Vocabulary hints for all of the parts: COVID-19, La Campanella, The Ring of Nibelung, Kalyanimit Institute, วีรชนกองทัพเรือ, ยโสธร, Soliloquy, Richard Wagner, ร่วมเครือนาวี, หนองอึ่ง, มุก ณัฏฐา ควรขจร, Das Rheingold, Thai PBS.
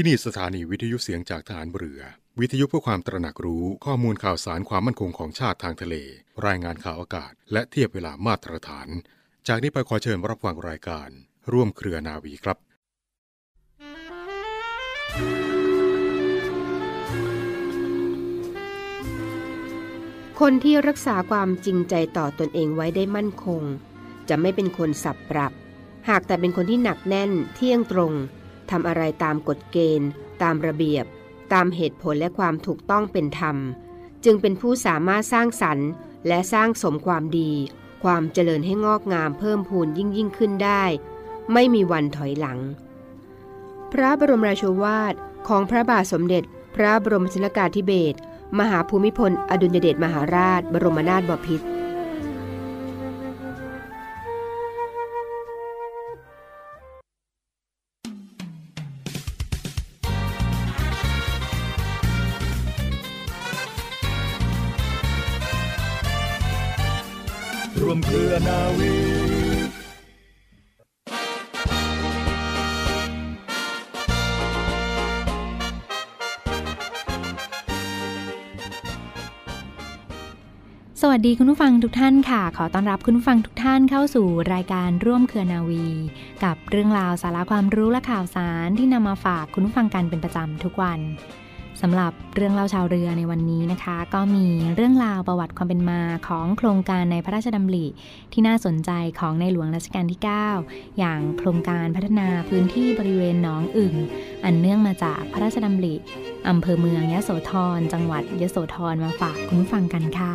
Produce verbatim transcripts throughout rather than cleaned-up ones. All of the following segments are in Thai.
ที่นี่สถานีวิทยุเสียงจากทหารเรือวิทยุเพื่อความตระหนักรู้ข้อมูลข่าวสารความมั่นคงของชาติทางทะเลรายงานข่าวอากาศและเทียบเวลามาตรฐานจากนี้ไปขอเชิญรับฟังรายการร่วมเครือนาวีครับคนที่รักษาความจริงใจต่อตนเองไว้ได้มั่นคงจะไม่เป็นคนสับปรับหากแต่เป็นคนที่หนักแน่นเที่ยงตรงทำอะไรตามกฎเกณฑ์ตามระเบียบตามเหตุผลและความถูกต้องเป็นธรรมจึงเป็นผู้สามารถสร้างสรรค์และสร้างสมความดีความเจริญให้งอกงามเพิ่มพูนยิ่งยิ่งขึ้นได้ไม่มีวันถอยหลังพระบรมราโชวาทของพระบาทสมเด็จพระบรมชนกาธิเบศรมหาภูมิพลอดุลยเดชมหาราชบรมนาถบพิตรร่วมเครือนาวีสวัสดีคุณผู้ฟังทุกท่านค่ะขอต้อนรับคุณผู้ฟังทุกท่านเข้าสู่รายการร่วมเครือนาวีกับเรื่องราวสาระความรู้และข่าวสารที่นำมาฝากคุณผู้ฟังกันเป็นประจำทุกวันสำหรับเรื่องเล่าชาวเรือในวันนี้นะคะก็มีเรื่องราวประวัติความเป็นมาของโครงการในพระราชดำริที่น่าสนใจของในหลวงรัชกาลที่เก้าอย่างโครงการพัฒนาพื้นที่บริเวณหนองอึ่งอันเนื่องมาจากพระราชดำริอำเภอเมืองยโสธรจังหวัดยโสธรมาฝากคุณผู้ฟังกันค่ะ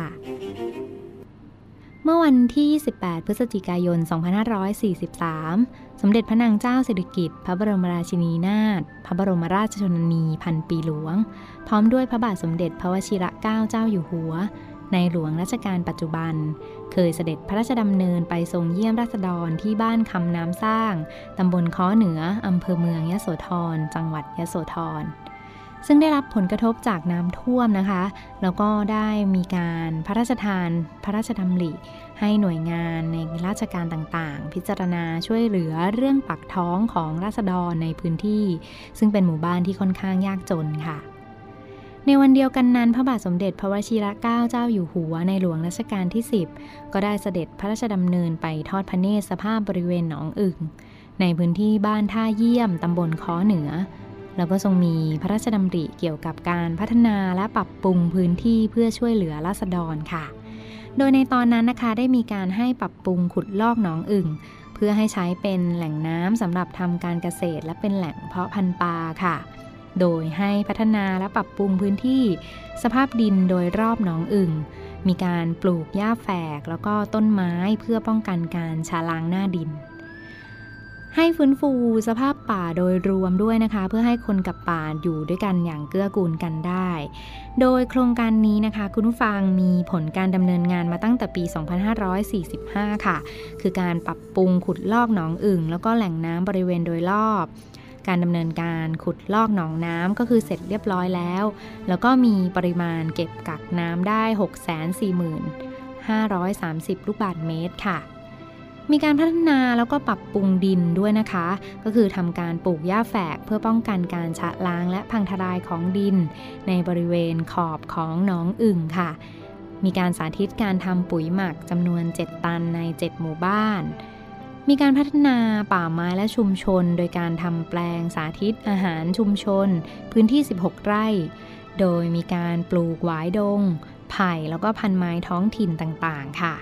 เมื่อวันที่สิบแปดพฤศจิกายนสองพันห้าร้อยสี่สิบสามสมเด็จพระนางเจ้าสิริกิติ์พระบรมราชินีนาถพระบรมราชชนนีพันปีหลวงพร้อมด้วยพระบาทสมเด็จพระวชิรเกล้าเจ้าอยู่หัวในหลวงรัชกาลปัจจุบันเคยเสด็จพระราชดำเนินไปทรงเยี่ยมราษฎรที่บ้านคำน้ำสร้างตำบลค้อเหนืออำเภอเมืองยโสธรจังหวัดยโสธรซึ่งได้รับผลกระทบจากน้ำท่วมนะคะแล้วก็ได้มีการพระราชทานพระราชดำริให้หน่วยงานในราชการต่างๆพิจารณาช่วยเหลือเรื่องปากท้องของราษฎรในพื้นที่ซึ่งเป็นหมู่บ้านที่ค่อนข้างยากจนค่ะในวันเดียวกันนั้นพระบาทสมเด็จพระวชิรเกล้าเจ้าอยู่หัวในหลวงรัชกาลที่สิบก็ได้เสด็จพระราชดำเนินไปทอดพระเนตรสภาพบริเวณหนองอึ่งในพื้นที่บ้านท่าเยี่ยมตำบลค้อเหนือแล้วก็ทรงมีพระราชดำริเกี่ยวกับการพัฒนาและปรับปรุงพื้นที่เพื่อช่วยเหลือราษฎรค่ะโดยในตอนนั้นนะคะได้มีการให้ปรับปรุงขุดลอกหนองอึ่งเพื่อให้ใช้เป็นแหล่งน้ำสำหรับทำการเกษตรและเป็นแหล่งเพาะพันธุ์ปลาค่ะโดยให้พัฒนาและปรับปรุงพื้นที่สภาพดินโดยรอบหนองอึ่งมีการปลูกหญ้าแฝกแล้วก็ต้นไม้เพื่อป้องกันการชะล้างหน้าดินให้ฟื้นฟูสภาพป่าโดยรวมด้วยนะคะเพื่อให้คนกับป่าอยู่ด้วยกันอย่างเกื้อกูลกันได้โดยโครงการนี้นะคะคุณผู้ฟังมีผลการดำเนินงานมาตั้งแต่ปีสองพันห้าร้อยสี่สิบห้าค่ะคือการปรับปรุงขุดลอกหนองอึ่งแล้วก็แหล่งน้ำบริเวณโดยรอบการดำเนินการขุดลอกหนองน้ำก็คือเสร็จเรียบร้อยแล้วแล้วก็มีปริมาณเก็บกักน้ำได้ หกแสนสี่หมื่นห้าพันห้าร้อยสามสิบ ลูกบาศก์เมตรค่ะมีการพัฒนาแล้วก็ปรับปรุงดินด้วยนะคะก็คือทำการปลูกหญ้าแฝกเพื่อป้องกันการชะล้างและพังทลายของดินในบริเวณขอบของหนองอึ่งค่ะมีการสาธิตการทำปุ๋ยหมักจำนวนเจ็ดตันในเจ็ดหมู่บ้านมีการพัฒนาป่าไม้และชุมชนโดยการทำแปลงสาธิตอาหารชุมชนพื้นที่สิบหกไร่โดยมีการปลูกหวายดงไผ่แล้วก็พันไม้ท้องถิ่นต่างๆค่ะ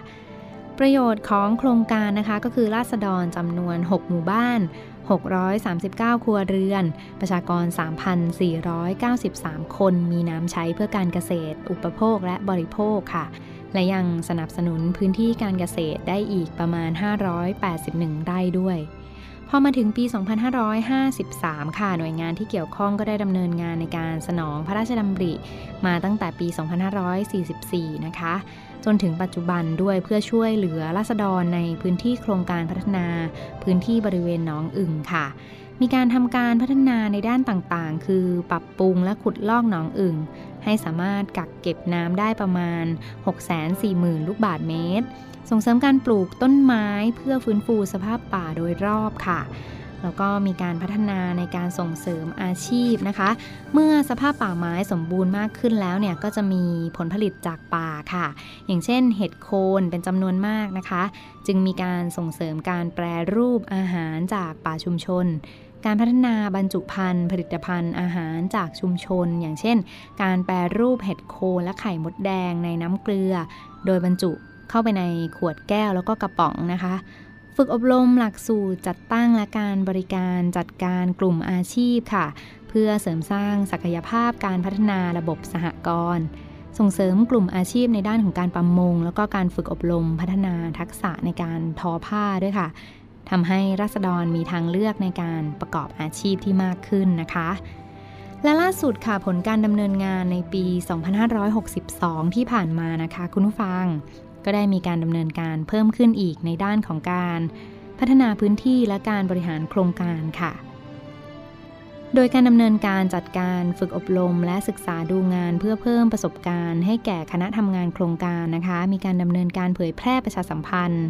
ประโยชน์ของโครงการนะคะก็คือราษฎรจำนวนหกหมู่บ้านหกร้อยสามสิบเก้าครัวเรือนประชากร สามพันสี่ร้อยเก้าสิบสาม คนมีน้ำใช้เพื่อการเกษตรอุปโภคและบริโภคค่ะและยังสนับสนุนพื้นที่การเกษตรได้อีกประมาณห้าร้อยแปดสิบเอ็ดไร่ด้วยพอมาถึงปีสองพันห้าร้อยห้าสิบสามค่ะหน่วยงานที่เกี่ยวข้องก็ได้ดำเนินงานในการสนองพระราชดำริมาตั้งแต่ปีสองพันห้าร้อยสี่สิบสี่นะคะจนถึงปัจจุบันด้วยเพื่อช่วยเหลือราษฎรในพื้นที่โครงการพัฒนาพื้นที่บริเวณหนองอึ่งค่ะมีการทำการพัฒนาในด้านต่างๆคือปรับปรุงและขุดลอกหนองอึ่งให้สามารถกักเก็บน้ำได้ประมาณ หกแสนสี่หมื่น ลูกบาศก์เมตรส่งเสริมการปลูกต้นไม้เพื่อฟื้นฟูสภาพป่าโดยรอบค่ะ แล้วก็มีการพัฒนาในการส่งเสริมอาชีพนะคะเมื่อสภาพป่าไม้สมบูรณ์มากขึ้นแล้วเนี่ยก็จะมีผลผลิตจากป่าค่ะอย่างเช่นเห็ดโคนเป็นจำนวนมากนะคะจึงมีการส่งเสริมการแปรรูปอาหารจากป่าชุมชนการพัฒนาบรรจุภัณฑ์ผลิตภัณฑ์อาหารจากชุมชนอย่างเช่นการแปรรูปเห็ดโคนและไข่มดแดงในน้ำเกลือโดยบรรจุเข้าไปในขวดแก้วแล้วก็กระป๋องนะคะฝึกอบรมหลักสูตรจัดตั้งและการบริการจัดการกลุ่มอาชีพค่ะเพื่อเสริมสร้างศักยภาพการพัฒนาระบบสหกรณ์ส่งเสริมกลุ่มอาชีพในด้านของการประมงแล้วก็การฝึกอบรมพัฒนาทักษะในการทอผ้าด้วยค่ะทำให้ราษฎรมีทางเลือกในการประกอบอาชีพที่มากขึ้นนะคะและล่าสุดค่ะผลการดำเนินงานในปีสองพันห้าร้อยหกสิบสองที่ผ่านมานะคะคุณผู้ฟังก็ได้มีการดำเนินการเพิ่มขึ้นอีกในด้านของการพัฒนาพื้นที่และการบริหารโครงการค่ะโดยการดำเนินการจัดการฝึกอบรมและศึกษาดูงานเพื่อเพิ่มประสบการณ์ให้แก่คณะทำงานโครงการนะคะมีการดำเนินการเผยแพร่ประชาสัมพันธ์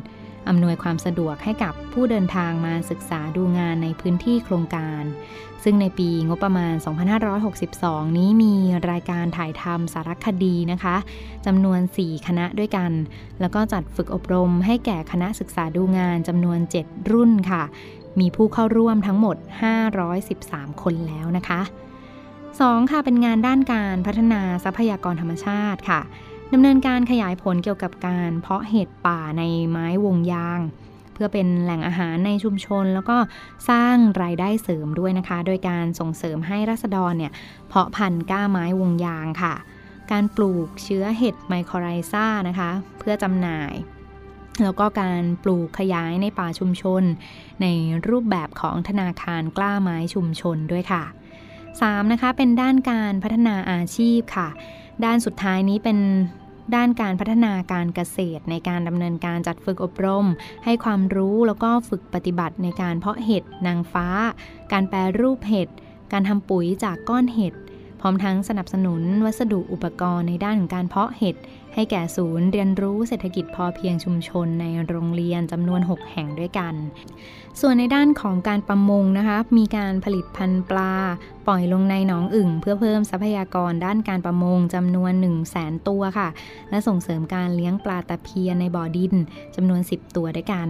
อำนวยความสะดวกให้กับผู้เดินทางมาศึกษาดูงานในพื้นที่โครงการซึ่งในปีงบประมาณสองพันห้าร้อยหกสิบสองนี้มีรายการถ่ายทำสารคดีนะคะจำนวนสี่คณะด้วยกันแล้วก็จัดฝึกอบรมให้แก่คณะศึกษาดูงานจำนวนเจ็ดรุ่นค่ะมีผู้เข้าร่วมทั้งหมดห้าร้อยสิบสามคนแล้วนะคะสองค่ะเป็นงานด้านการพัฒนาทรัพยากรธรรมชาติค่ะดำเนินการขยายผลเกี่ยวกับการเพาะเห็ดป่าในไม้วงยางเพื่อเป็นแหล่งอาหารในชุมชนแล้วก็สร้างรายได้เสริมด้วยนะคะโดยการส่งเสริมให้ราษฎรเนี่ยเพาะพันธุ์ก้าไม้วงยางค่ะการปลูกเชื้อเห็ดไมโคไรซ่านะคะเพื่อจำหน่ายแล้วก็การปลูกขยายในป่าชุมชนในรูปแบบของธนาคารกล้าไม้ชุมชนด้วยค่ะสามนะคะเป็นด้านการพัฒนาอาชีพค่ะด้านสุดท้ายนี้เป็นด้านการพัฒนาการเกษตรในการดำเนินการจัดฝึกอบรมให้ความรู้แล้วก็ฝึกปฏิบัติในการเพาะเห็ดนางฟ้าการแปรรูปเห็ดการทำปุ๋ยจากก้อนเห็ดพร้อมทั้งสนับสนุนวัสดุอุปกรณ์ในด้านของการเพาะเห็ดให้แก่ศูนย์เรียนรู้เศรษฐกิจพอเพียงชุมชนในโรงเรียนจำนวนหกแห่งด้วยกันส่วนในด้านของการประมงนะคะมีการผลิตพันธุ์ปลาปล่อยลงในหนองอึ่งเพื่อเพิ่มทรัพยากรด้านการประมงจำนวน หนึ่งแสน ตัวค่ะและส่งเสริมการเลี้ยงปลาตะเพียนในบ่อดินจำนวนสิบตัวด้วยกัน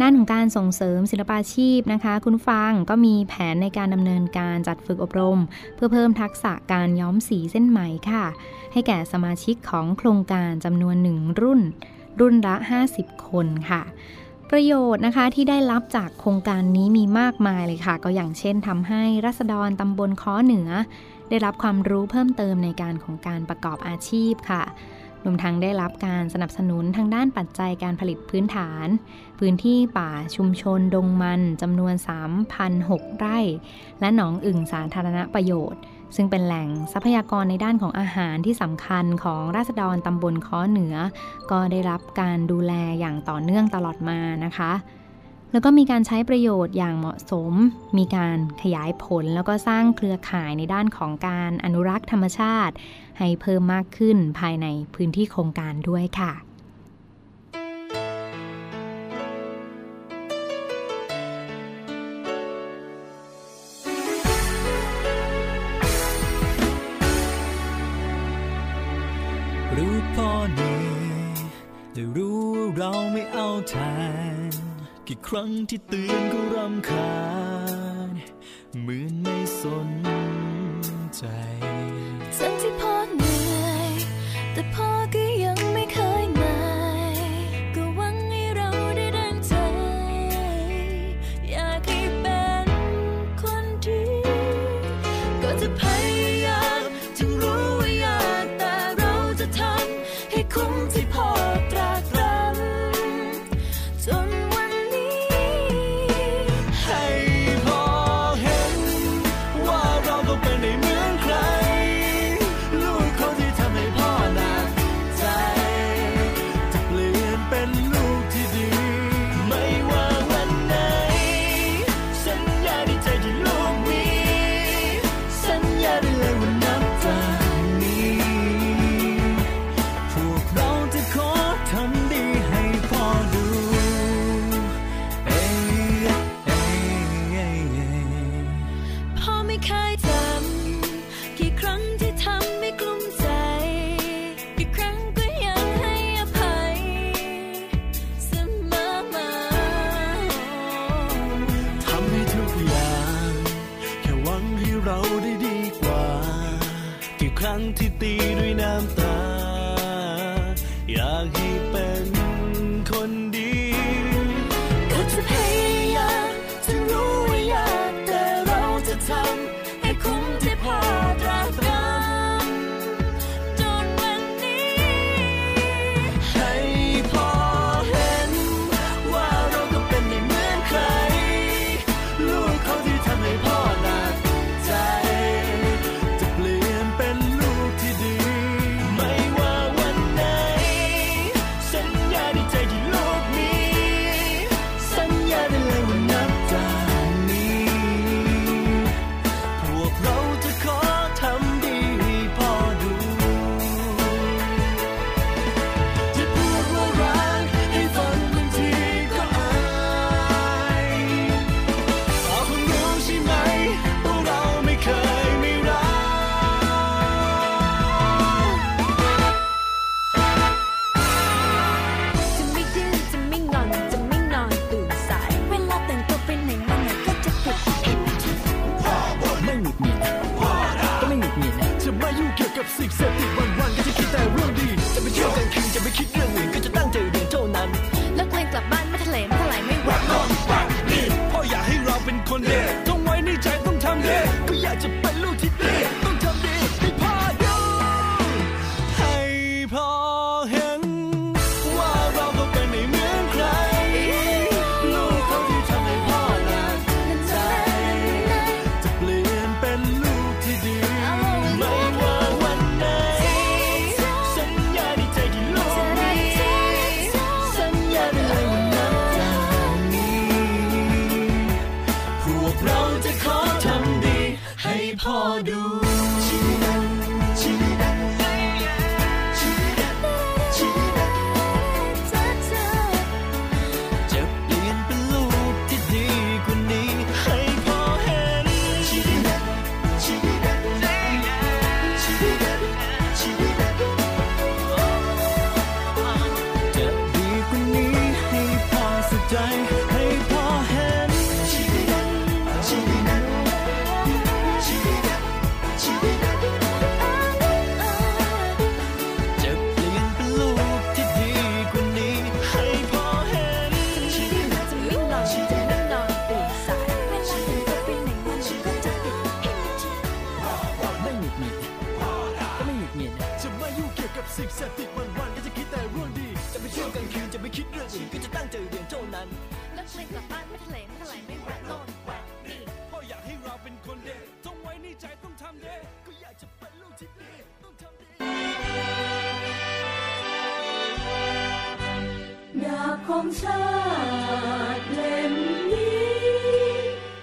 ด้านของการส่งเสริมศิลปาชีพนะคะคุณฟังก็มีแผนในการดำเนินการจัดฝึกอบรมเพื่อเพิ่มทักษะการย้อมสีเส้นไหมค่ะให้แก่สมาชิกของโครงการจำนวนหนึ่งรุ่นรุ่นละห้าสิบคนค่ะประโยชน์นะคะที่ได้รับจากโครงการนี้มีมากมายเลยค่ะก็อย่างเช่นทำให้ราษฎรตำบลค้อเหนือได้รับความรู้เพิ่มเติมในการของการประกอบอาชีพค่ะรวมทั้งได้รับการสนับสนุนทางด้านปัจจัยการผลิตพื้นฐานพื้นที่ป่าชุมชนดงมันจำนวน สามพันหกร้อย ไร่และหนองอึ่งสาธารณประโยชน์ซึ่งเป็นแหล่งทรัพยากรในด้านของอาหารที่สำคัญของราษฎรตำบลค้อเหนือก็ได้รับการดูแลอย่างต่อเนื่องตลอดมานะคะแล้วก็มีการใช้ประโยชน์อย่างเหมาะสมมีการขยายผลแล้วก็สร้างเครือข่ายในด้านของการอนุรักษ์ธรรมชาติให้เพิ่มมากขึ้นภายในพื้นที่โครงการด้วยค่ะรู้พอนี้แต่รู้เราไม่เอาทานกี่ครั้งที่เตือนก็รำคาญเหมือนไม่สนใจทั้งที่พ่อเหนื่อยแต่พ่อก็ยังไม่เคยหมายก็หวังให้เราได้ดังใจอยากให้เป็นคนดีก็จะพยายามถึงรู้ว่ายากแต่เราจะทำให้คุ้มที่พ่อตรากตรำจน เราได้ดีกว่ากี่ครั้งที่ตีด้วยน้ำตาอยากให้เป็นคนดีก็จะพยายามจะรู้ว่ายากแต่เราจะทำให้คุ้มที่พอตราตรำจนวันนี้ให้พอเห็นว่าเราก็เป็นไม่เหมือนใครลูกเขาที่ทำให้พ่อหนักใจจะเปลี่ยนเป็นลูกที่ดีไม่ว่าวันไหนสัญญาในใจที่ลูกมีสัญญาได้เลยว่านับจากนี้พวกเราจะขอทำดีให้พ่อดูจะพูดว่ารักให้ฟังบางทีก็อายเราคงรู้ใช่ไหมว่าเราไม่เคยไม่รักจะไม่ดื้อจะไม่งอนจะไม่นอนตื่นสายเวลาแต่งตัวเป็นหนึ่งวันไหนก็จะผิดพ่อบ่นไม่หงุดหงิดพ่อด่าก็ไม่หงุดหงิดจะไม่ยุ่งเกี่ยวกับสิ่งเสพติดวันวันก็จะคิดแต่เรื่องดีจะไม่เที่ยวกลางคืนจะไม่คิดเรื่องอื่นก็จะตั้งใจเรียนเท่านั้นแล้วเพลงกลับบ้านไม่ทะเลไม่ทลายไม่หวั่นนอนปักนี่พ่ออยากให้เราเป็นคนดีต้องไว้ในใจต้องทำดีก็อยากจะเป็นลูกที่ดีต้องทำดีให้พ่อดูให้พ่อเห็นว่าเราก็เป็นไม่เหมือนใครลูกเขาที่ทำให้พ่อหนักใจจะเปลี่ยนเป็นลูกที่ดีไม่ว่าวันไหนสัญญาในใจที่ลูกมีสัญญาได้เลยว่านับจากนี้พวกเราจะขอทำดีให้พ่อดูจะเปลี่ยนเป็นลูกที่ดีกว่านี้ให้พ่อเห็นจะดีกว่านี้ให้พ่อสนใจให้พ่อเห็นจะเปลี่ยนเป็นลูกที่ดีกว่านี้ให้พ่อเห็น จะไม่นอนจะไม่นอนตื่นสายเวลาแต่งตัวเป็นหนึ่งวันไหนก็จะผิดไม่หงุดหงิดก็ไม่หงุดหงิดจะไม่ยุ่งเกี่ยวกับสิ่งเสพติดวันวันก็จะคิดแต่เรื่องดีจะไม่เที่ยวกลางคืนจะไม่คิดเรื่องอื่นก็จะตั้งใจเรียนเท่านั้นแล้วเพลงกลับบ้านไม่ทะเลไม่ทลายไม่หวั่นนอนปักนี่พ่ออยากให้เราเป็นคนดีต้องไว้ในใจต้องทำดีก็อยากจะเป็นลูกที่ดีต้องทำดี ดาบของชาติเล่มนี้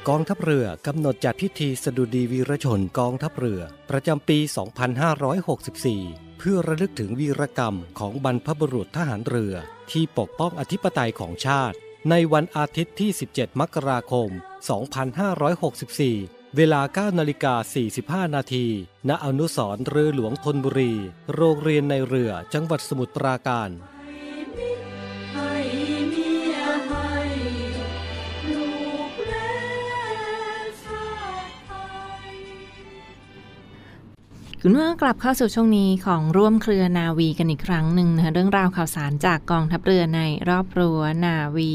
กองทัพเรือกำหนดจัดพิธีสดุดีวีรชนกองทัพเรือประจำปี สองพันห้าร้อยหกสิบสี่ เพื่อระลึกถึงวีรกรรมของบรรพบุรุษทหารเรือที่ปกป้องอธิปไตยของชาติในวันอาทิตย์ที่ สิบเจ็ด มกราคม สองพันห้าร้อยหกสิบสี่ เวลา เก้านาฬิกาสี่สิบห้า นาทีณอนุสรณ์เรือหลวงธนบุรีโรงเรียนในเรือจังหวัดสมุทรปราการให้เมียให้ลูกและชาติไทย คุณผู้ฟังกลับเข้าสู่ช่วงนี้ของร่วมเครือนาวีกันอีกครั้งหนึ่งนะคะเรื่องราวข่าวสารจากกองทัพเรือในรอบรั้วนาวี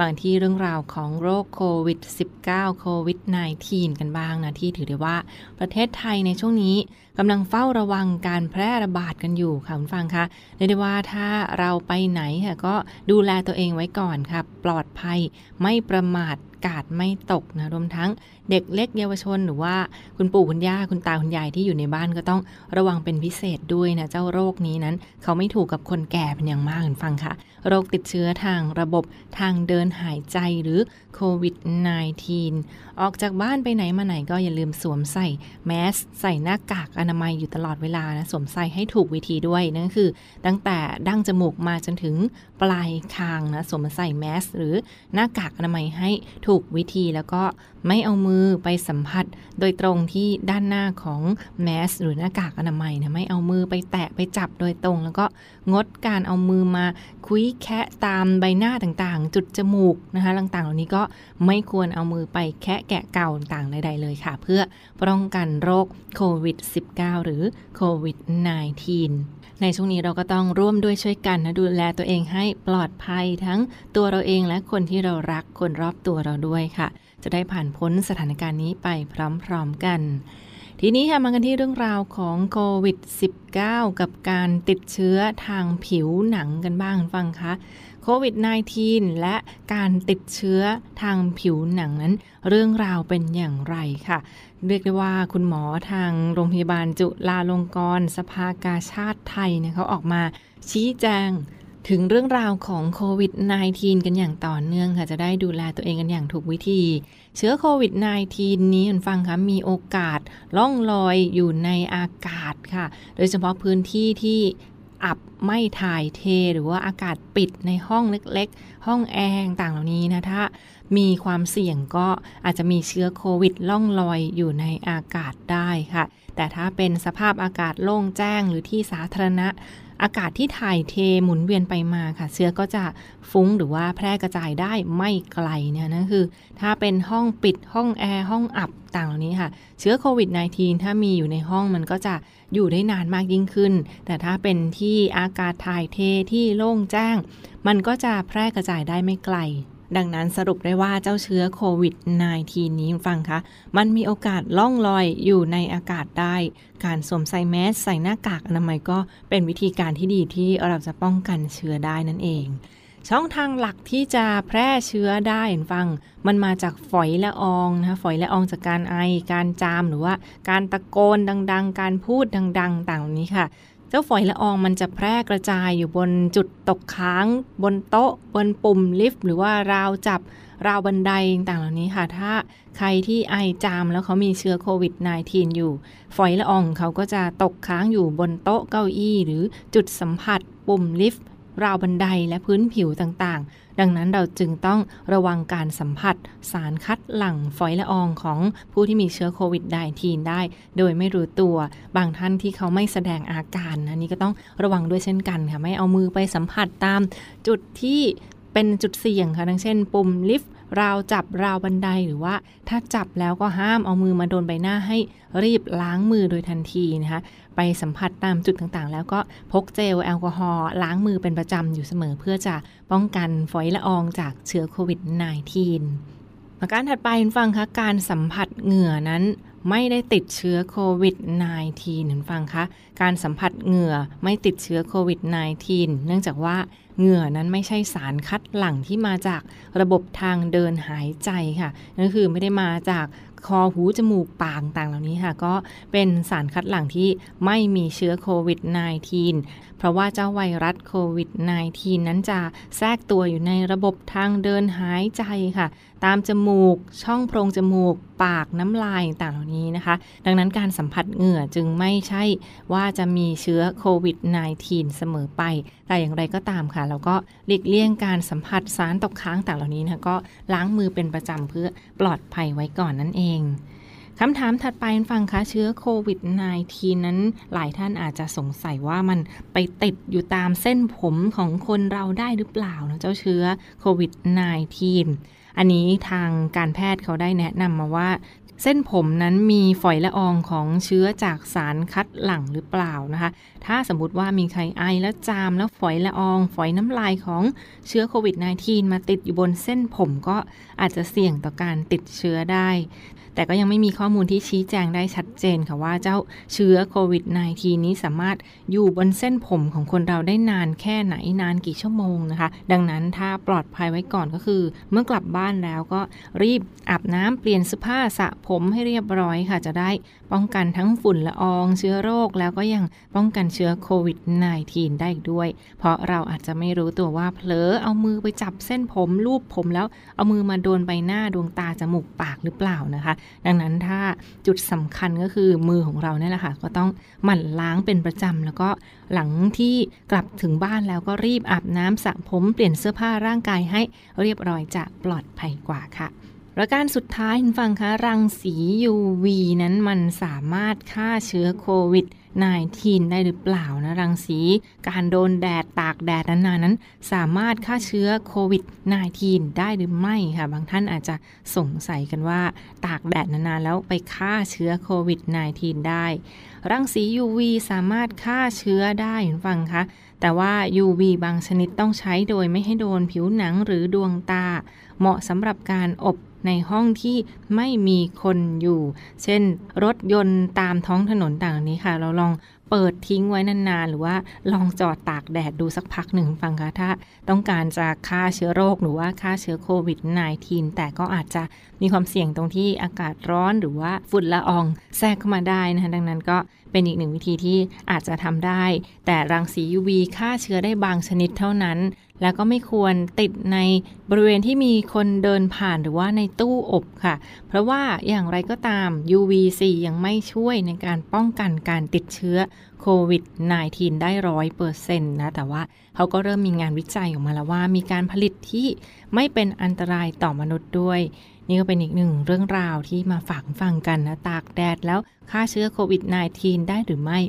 บางที่เรื่องราวของโรคโควิด สิบเก้า โควิด สิบเก้า กันบ้างนะที่ถือได้ว่าประเทศไทยในช่วงนี้กำลังเฝ้าระวังการแพร่ระบาดกันอยู่ค่ะคุณฟังคะเรียกได้ว่าถ้าเราไปไหนค่ะก็ดูแลตัวเองไว้ก่อนค่ะปลอดภัยไม่ประมาทกาดไม่ตกนะรวมทั้งเด็กเล็กเยาวชนหรือว่าคุณปู่คุณย่าคุณตาคุณยายที่อยู่ในบ้านก็ต้องระวังเป็นพิเศษด้วยนะเจ้าโรคนี้นั้นเขาไม่ถูกกับคนแก่เป็นอย่างมากคุณฟังค่ะโรคติดเชื้อทางระบบทางเดินหายใจหรือโควิด สิบเก้า ออกจากบ้านไปไหนมาไหนก็อย่าลืมสวมใส่แมสใส่หน้ากากอนามัยอยู่ตลอดเวลานะสวมใส่ให้ถูกวิธีด้วยนั่นคือตั้งแต่ดั้งจมูกมาจนถึงปลายคางนะสวมใส่แมสหรือหน้ากากอนามัยให้ถูก ถูกวิธีแล้วก็ไม่เอามือไปสัมผัสโดยตรงที่ด้านหน้าของแมสหรือหน้ากากอนามัยนะไม่เอามือไปแตะไปจับโดยตรงแล้วก็งดการเอามือมาคุ้ยแคะตามใบหน้าต่างๆจุดจมูกนะคะต่างๆเหล่านี้ก็ไม่ควรเอามือไปแคะแกะเกาต่างๆใดๆเลยค่ะเพื่อป้องกันโรคโควิด สิบเก้า หรือโควิด สิบเก้าในช่วงนี้เราก็ต้องร่วมด้วยช่วยกันนะดูแลตัวเองให้ปลอดภัยทั้งตัวเราเองและคนที่เรารักคนรอบตัวเราด้วยค่ะจะได้ผ่านพ้นสถานการณ์นี้ไปพร้อมๆกันทีนี้ค่ะมากันที่เรื่องราวของโควิด สิบเก้า กับการติดเชื้อทางผิวหนังกันบ้างฟังคะโควิด สิบเก้า และการติดเชื้อทางผิวหนังนั้นเรื่องราวเป็นอย่างไรค่ะเรียกได้ว่าคุณหมอทางโรงพยาบาลจุฬาลงกรณ์สภากาชาดไทยเนี่ยเขาออกมาชี้แจงถึงเรื่องราวของโควิด สิบเก้า กันอย่างต่อเนื่องค่ะจะได้ดูแลตัวเองกันอย่างถูกวิธีเชื้อโควิด สิบเก้า นี้คุณฟังคะมีโอกาสล่องลอยอยู่ในอากาศค่ะโดยเฉพาะพื้นที่ที่อับไม่ถ่ายเทหรือว่าอากาศปิดในห้องเล็กๆห้องแอร์ต่างๆเหล่านี้นะถ้ามีความเสี่ยงก็อาจจะมีเชื้อโควิดล่องลอยอยู่ในอากาศได้ค่ะแต่ถ้าเป็นสภาพอากาศโล่งแจ้งหรือที่สาธารณะอากาศที่ถ่ายเทหมุนเวียนไปมาค่ะเชื้อก็จะฟุ้งหรือว่าแพร่กระจายได้ไม่ไกลเนี่ยนั่นคือถ้าเป็นห้องปิดห้องแอร์ห้องอับต่างเหล่านี้ค่ะเชื้อโควิด สิบเก้า ถ้ามีอยู่ในห้องมันก็จะอยู่ได้นานมากยิ่งขึ้นแต่ถ้าเป็นที่อากาศถ่ายเทที่โล่งแจ้งมันก็จะแพร่กระจายได้ไม่ไกลดังนั้นสรุปได้ว่าเจ้าเชื้อโควิด สิบเก้า นี้ฟังคะมันมีโอกาสล่องลอยอยู่ในอากาศได้การสวมใส่แมสใส่หน้ากากอนามัยก็เป็นวิธีการที่ดีที่เราจะป้องกันเชื้อได้นั่นเองช่องทางหลักที่จะแพร่เชื้อได้ฟังมันมาจากฝอยละอองนะฝอยละอองจากการไอการจามหรือว่าการตะโกนดังๆการพูดดังๆต่างๆนี้ค่ะเจ้าฝอยละอองมันจะแพร่กระจายอยู่บนจุดตกค้างบนโต๊ะบนปุ่มลิฟต์หรือว่าราวจับราวบันไดต่างๆเหล่านี้ค่ะถ้าใครที่ไอจามแล้วเขามีเชื้อโควิด สิบเก้า อยู่ฝอยละอองเขาก็จะตกค้างอยู่บนโต๊ะเก้าอี้หรือจุดสัมผัสปุ่มลิฟต์ราวบันไดและพื้นผิวต่างๆดังนั้นเราจึงต้องระวังการสัมผัสสารคัดหลั่งฝอยละอองของผู้ที่มีเชื้อโควิด สิบเก้า ได้โดยไม่รู้ตัวบางท่านที่เขาไม่แสดงอาการนะนี่ก็ต้องระวังด้วยเช่นกันค่ะไม่เอามือไปสัมผัสตามจุดที่เป็นจุดเสี่ยงค่ะทั้งเช่นปุ่มลิฟต์ราวจับราวบันไดหรือว่าถ้าจับแล้วก็ห้ามเอามือมาโดนใบหน้าให้รีบล้างมือโดยทันทีนะคะไปสัมผัสตามจุดต่างๆแล้วก็พกเจลแอลกอฮอล์ล้างมือเป็นประจำอยู่เสมอเพื่อจะป้องกันฝอยละอองจากเชื้อโควิด สิบเก้า ประการถัดไปคุณฟังคะการสัมผัสเหงื่อนั้นไม่ได้ติดเชื้อโควิด สิบเก้า คุณฟังคะการสัมผัสเหงื่อไม่ติดเชื้อโควิด สิบเก้า เนื่องจากว่าเหงื่อนั้นไม่ใช่สารคัดหลั่งที่มาจากระบบทางเดินหายใจค่ะนั่นคือไม่ได้มาจากคอหูจมูกปากต่างเหล่านี้ค่ะก็เป็นสารคัดหลั่งที่ไม่มีเชื้อโควิด สิบเก้า เพราะว่าเจ้าไวรัสโควิด สิบเก้า นั้นจะแทรกตัวอยู่ในระบบทางเดินหายใจค่ะตามจมูกช่องโพรงจมูกปากน้ำลายต่างเหล่านี้นะคะดังนั้นการสัมผัสเหงื่อจึงไม่ใช่ว่าจะมีเชื้อโควิด สิบเก้า เสมอไปแต่อย่างไรก็ตามค่ะเราก็หลีกเลี่ยงการสัมผัสสารตกค้างต่างเหล่านี้นะก็ล้างมือเป็นประจำเพื่อปลอดภัยไว้ก่อนนั่นเองคำถามถัดไปฟังคะเชื้อโควิด สิบเก้า นั้นหลายท่านอาจจะสงสัยว่ามันไปติดอยู่ตามเส้นผมของคนเราได้หรือเปล่านะเจ้าเชื้อโควิด สิบเก้า อันนี้ทางการแพทย์เขาได้แนะนำมาว่าเส้นผมนั้นมีฝอยละอองของเชื้อจากสารคัดหลั่งหรือเปล่านะคะถ้าสมมติว่ามีใครไอแล้วจามแล้วฝอยละอองฝอยน้ำลายของเชื้อโควิด สิบเก้า มาติดอยู่บนเส้นผมก็อาจจะเสี่ยงต่อการติดเชื้อได้แต่ก็ยังไม่มีข้อมูลที่ชี้แจงได้ชัดเจนค่ะว่าเจ้าเชื้อโควิด สิบเก้า นี้สามารถอยู่บนเส้นผมของคนเราได้นานแค่ไหนนานกี่ชั่วโมงนะคะดังนั้นถ้าปลอดภัยไว้ก่อนก็คือเมื่อกลับบ้านแล้วก็รีบอาบน้ำเปลี่ยนเสื้อผ้าสระผมให้เรียบร้อยค่ะจะได้ป้องกันทั้งฝุ่นละอองเชื้อโรคแล้วก็ยังป้องกันเชื้อโควิด สิบเก้า ได้อีกด้วยเพราะเราอาจจะไม่รู้ตัวว่าเผลอเอามือไปจับเส้นผมลูบผมแล้วเอามือมาโดนใบหน้าดวงตาจมูกปากหรือเปล่านะคะดังนั้นถ้าจุดสำคัญก็คือมือของเราเนี่ยแหละค่ะก็ต้องหมั่นล้างเป็นประจำแล้วก็หลังที่กลับถึงบ้านแล้วก็รีบอาบน้ำสระผมเปลี่ยนเสื้อผ้าร่างกายให้เรียบร้อยจะปลอดภัยกว่าค่ะ ประการสุดท้ายคุณฟังคะรังสี ยู วี นั้นมันสามารถฆ่าเชื้อโควิด สิบเก้า ได้หรือเปล่านะรังสีการโดนแดดตากแดดนานๆนั้นสามารถฆ่าเชื้อโควิด สิบเก้า ได้หรือไม่ค่ะบางท่านอาจจะสงสัยกันว่าตากแดดนานๆแล้วไปฆ่าเชื้อโควิด สิบเก้า ได้รังสี ยู วี สามารถฆ่าเชื้อได้คุณฟังคะแต่ว่า ยู วี บางชนิดต้องใช้โดยไม่ให้โดนผิวหนังหรือดวงตาเหมาะสำหรับการอบในห้องที่ไม่มีคนอยู่เช่นรถยนต์ตามท้องถนนต่างนี้ค่ะเราลองเปิดทิ้งไว้นานๆหรือว่าลองจอดตากแดดดูสักพักหนึ่งฟังค่ะถ้าต้องการจะฆ่าเชื้อโรคหรือว่าฆ่าเชื้อโควิด สิบเก้า แต่ก็อาจจะมีความเสี่ยงตรงที่อากาศร้อนหรือว่าฝุ่นละอองแทรกเข้ามาได้นะคะดังนั้นก็เป็นอีกหนึ่งวิธีที่อาจจะทำได้แต่รังสี ยู วี ฆ่าเชื้อได้บางชนิดเท่านั้นแล้วก็ไม่ควรติดในบริเวณที่มีคนเดินผ่านหรือว่าในตู้อบค่ะเพราะว่าอย่างไรก็ตาม ยู วี ซี ยังไม่ช่วยในการป้องกันการติดเชื้อโควิด สิบเก้า ได้ หนึ่งร้อยเปอร์เซ็นต์ นะแต่ว่าเขาก็เริ่มมีงานวิจัยออกมาแล้วว่ามีการผลิตที่ไม่เป็นอันตรายต่อมนุษย์ด้วยนี่ก็เป็นอีกหนึ่งเรื่องราวที่มาฝากฟังกันนะตากแดดแล้วฆ่าเชื้อโควิด สิบเก้า ได้หรือไม่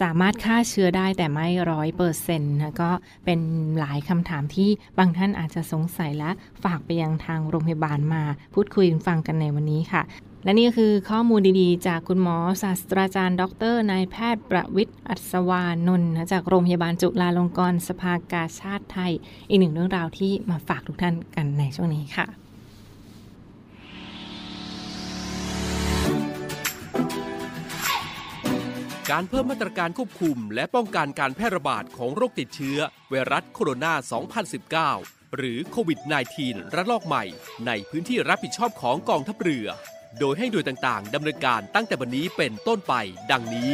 สามารถฆ่าเชื้อได้แต่ไม่ หนึ่งร้อยเปอร์เซ็นต์ นะก็เป็นหลายคำถามที่บางท่านอาจจะสงสัยและฝากไปยังทางโรงพยาบาลมาพูดคุยฟังกันในวันนี้ค่ะและนี่ก็คือข้อมูลดีๆจากคุณหมอศาสตราจารย์ดร.นายแพทย์ประวิตร อัศวานนท์จากโรงพยาบาลจุฬาลงกรณ์สภากาชาดไทยอีกหนึ่งเรื่องราวที่มาฝากทุกท่านกันในช่วงนี้ค่ะการเพิ่มมาตรการควบคุมและป้องกันการแพร่ระบาดของโรคติดเชื้อไวรัสโคโรนา สองพันสิบเก้า หรือโควิด สิบเก้า ระลอกใหม่ในพื้นที่รับผิดชอบของกองทัพเรือโดยให้หน่วยต่างๆดำเนินการตั้งแต่บัดนี้เป็นต้นไปดังนี้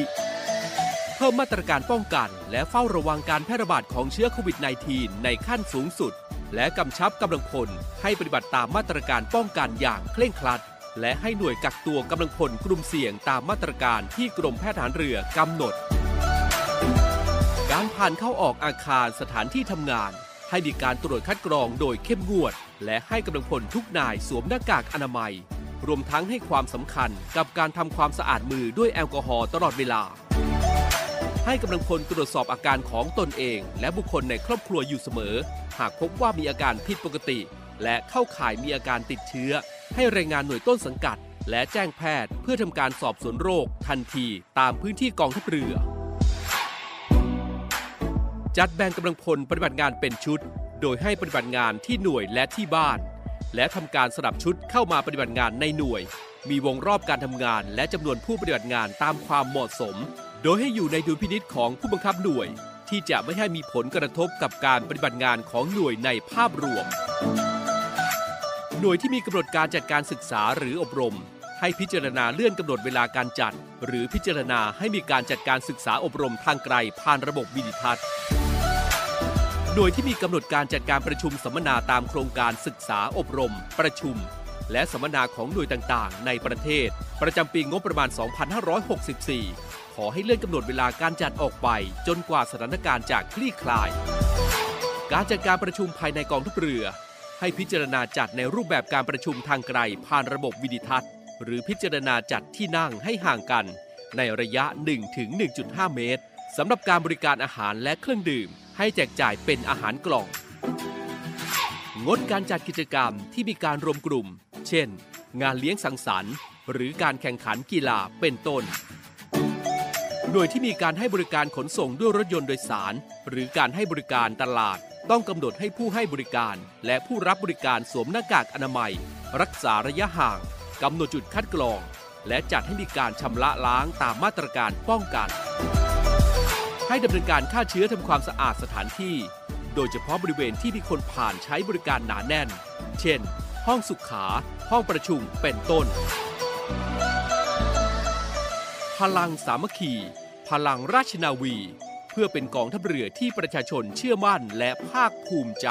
เพิ่มมาตรการป้องกันและเฝ้าระวังการแพร่ระบาดของเชื้อโควิด สิบเก้า ในขั้นสูงสุดและกำชับกำลังพลให้ปฏิบัติตามมาตรการป้องกันอย่างเคร่งครัดและให้หน่วยกักตัวกำลังพลกลุ่มเสี่ยงตามมาตรการที่กรมแพทย์ทหารเรือกำหนดการผ่านเข้าออกอาคารสถานที่ทำงานให้มีการตรวจคัดกรองโดยเข้มงวดและให้กำลังพลทุกนายสวมหน้ากากอนามัยรวมทั้งให้ความสำคัญกับการทำความสะอาดมือด้วยแอลกอฮอล์ตลอดเวลาให้กำลังพลตรวจสอบอาการของตนเองและบุคคลในครอบครัวอยู่เสมอหากพบว่ามีอาการผิดปกติและเข้าข่ายมีอาการติดเชื้อให้รายงานหน่วยต้นสังกัดและแจ้งแพทย์เพื่อทำการสอบสวนโรคทันทีตามพื้นที่กองทัพเรือจัดแบ่งกำลังพลปฏิบัติงานเป็นชุดโดยให้ปฏิบัติงานที่หน่วยและที่บ้านและทำการสลับชุดเข้ามาปฏิบัติงานในหน่วยมีวงรอบการทำงานและจำนวนผู้ปฏิบัติงานตามความเหมาะสมโดยให้อยู่ในดุลพินิจของผู้บังคับหน่วยที่จะไม่ให้มีผลกระทบกับการปฏิบัติงานของหน่วยในภาพรวมหน่วยที่มีกำหนดการจัดการศึกษาหรืออบรมให้พิจารณาเลื่อนกำหนดเวลาการจัดหรือพิจารณาให้มีการจัดการศึกษาอบรมทางไกลผ่านระบบวิดิทัศน์หน่วยที่มีกำหนดการจัดการประชุมสัมมนาตามโครงการศึกษาอบรมประชุมและสัมมนาของหน่วยต่างๆในประเทศประจำปีงบประมาณ สองพันห้าร้อยหกสิบสี่ ขอให้เลื่อนกำหนดเวลาการจัดออกไปจนกว่าสถานการณ์จะคลี่คลายการจัดการประชุมภายในกองทัพเรือให้พิจารณาจัดในรูปแบบการประชุมทางไกลผ่านระบบวิดิทัศน์หรือพิจารณาจัดที่นั่งให้ห่างกันในระยะ หนึ่งถึงหนึ่งจุดห้า เมตรสำหรับการบริการอาหารและเครื่องดื่มให้แจกจ่ายเป็นอาหารกล่องงดการจัดกิจกรรมที่มีการรวมกลุ่มเช่นงานเลี้ยงสังสรรค์หรือการแข่งขันกีฬาเป็นต้นหน่วยที่มีการให้บริการขนส่งด้วยรถยนต์โดยสารหรือการให้บริการตลาดต้องกำหนดให้ผู้ให้บริการและผู้รับบริการสวมหน้ากากอนามัยรักษาระยะห่างกำหนดจุดคัดกรองและจัดให้มีการชำระล้างตามมาตรการป้องกันให้ดำเนินการฆ่าเชื้อทำความสะอาดสถานที่โดยเฉพาะบริเวณที่มีคนผ่านใช้บริการหนาแน่นเช่นห้องสุขาห้องประชุมเป็นต้นพลังสามัคคีพลังราชนาวีเพื่อเป็นกองทัพเรือที่ประชาชนเชื่อมั่นและภาคภูมิใจ